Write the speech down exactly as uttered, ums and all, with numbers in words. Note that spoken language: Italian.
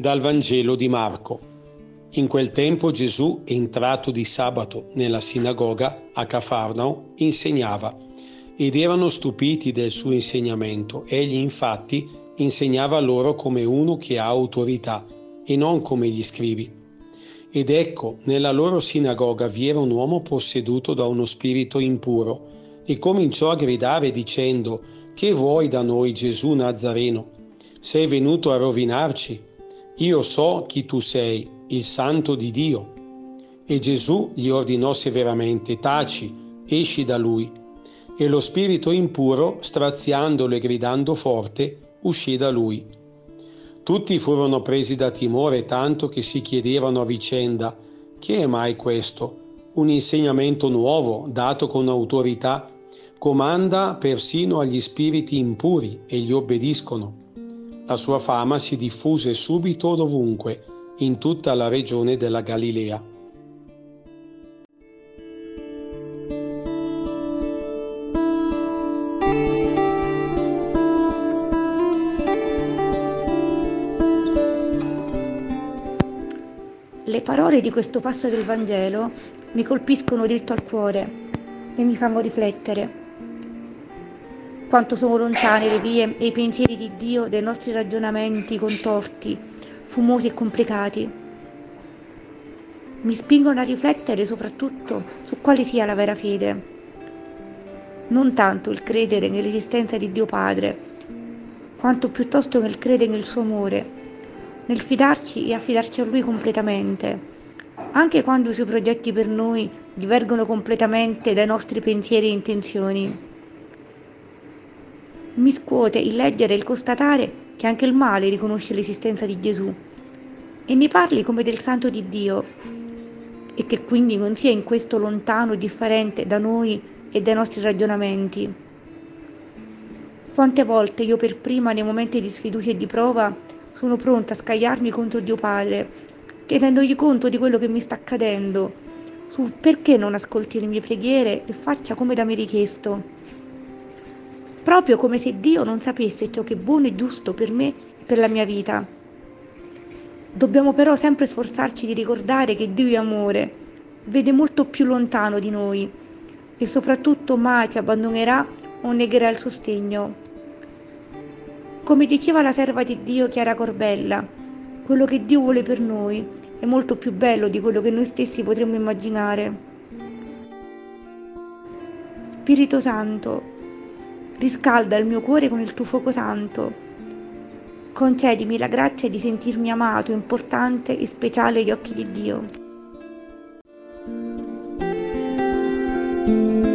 Dal Vangelo di Marco. In quel tempo Gesù, entrato di sabato nella sinagoga a Cafarnao, insegnava, ed erano stupiti del suo insegnamento. Egli infatti insegnava loro come uno che ha autorità e non come gli scribi. Ed ecco, nella loro sinagoga vi era un uomo posseduto da uno spirito impuro, e cominciò a gridare dicendo: «Che vuoi da noi, Gesù Nazareno? Sei venuto a rovinarci? Io so chi tu sei, il Santo di Dio». E Gesù gli ordinò severamente: «Taci, esci da lui». E lo spirito impuro, straziandolo e gridando forte, uscì da lui. Tutti furono presi da timore, tanto che si chiedevano a vicenda: «Che è mai questo? Un insegnamento nuovo, dato con autorità, comanda persino agli spiriti impuri e gli obbediscono». La sua fama si diffuse subito dovunque, in tutta la regione della Galilea. Le parole di questo passo del Vangelo mi colpiscono diritto al cuore e mi fanno riflettere. Quanto sono lontane le vie e i pensieri di Dio dai nostri ragionamenti contorti, fumosi e complicati. Mi spingono a riflettere soprattutto su quale sia la vera fede. Non tanto il credere nell'esistenza di Dio Padre, quanto piuttosto nel credere nel suo amore, nel fidarci e affidarci a Lui completamente, anche quando i suoi progetti per noi divergono completamente dai nostri pensieri e intenzioni. Mi scuote il leggere e il constatare che anche il male riconosce l'esistenza di Gesù e ne parli come del Santo di Dio, e che quindi non sia in questo lontano e differente da noi e dai nostri ragionamenti. Quante volte io per prima, nei momenti di sfiducia e di prova, sono pronta a scagliarmi contro Dio Padre, chiedendogli conto di quello che mi sta accadendo, su perché non ascolti le mie preghiere e faccia come da me richiesto. Proprio come se Dio non sapesse ciò che è buono e giusto per me e per la mia vita. Dobbiamo però sempre sforzarci di ricordare che Dio è amore, vede molto più lontano di noi e soprattutto mai ci abbandonerà o negherà il sostegno. Come diceva la serva di Dio Chiara Corbella, quello che Dio vuole per noi è molto più bello di quello che noi stessi potremmo immaginare. Spirito Santo, riscalda il mio cuore con il tuo fuoco santo. Concedimi la grazia di sentirmi amato, importante e speciale agli occhi di Dio.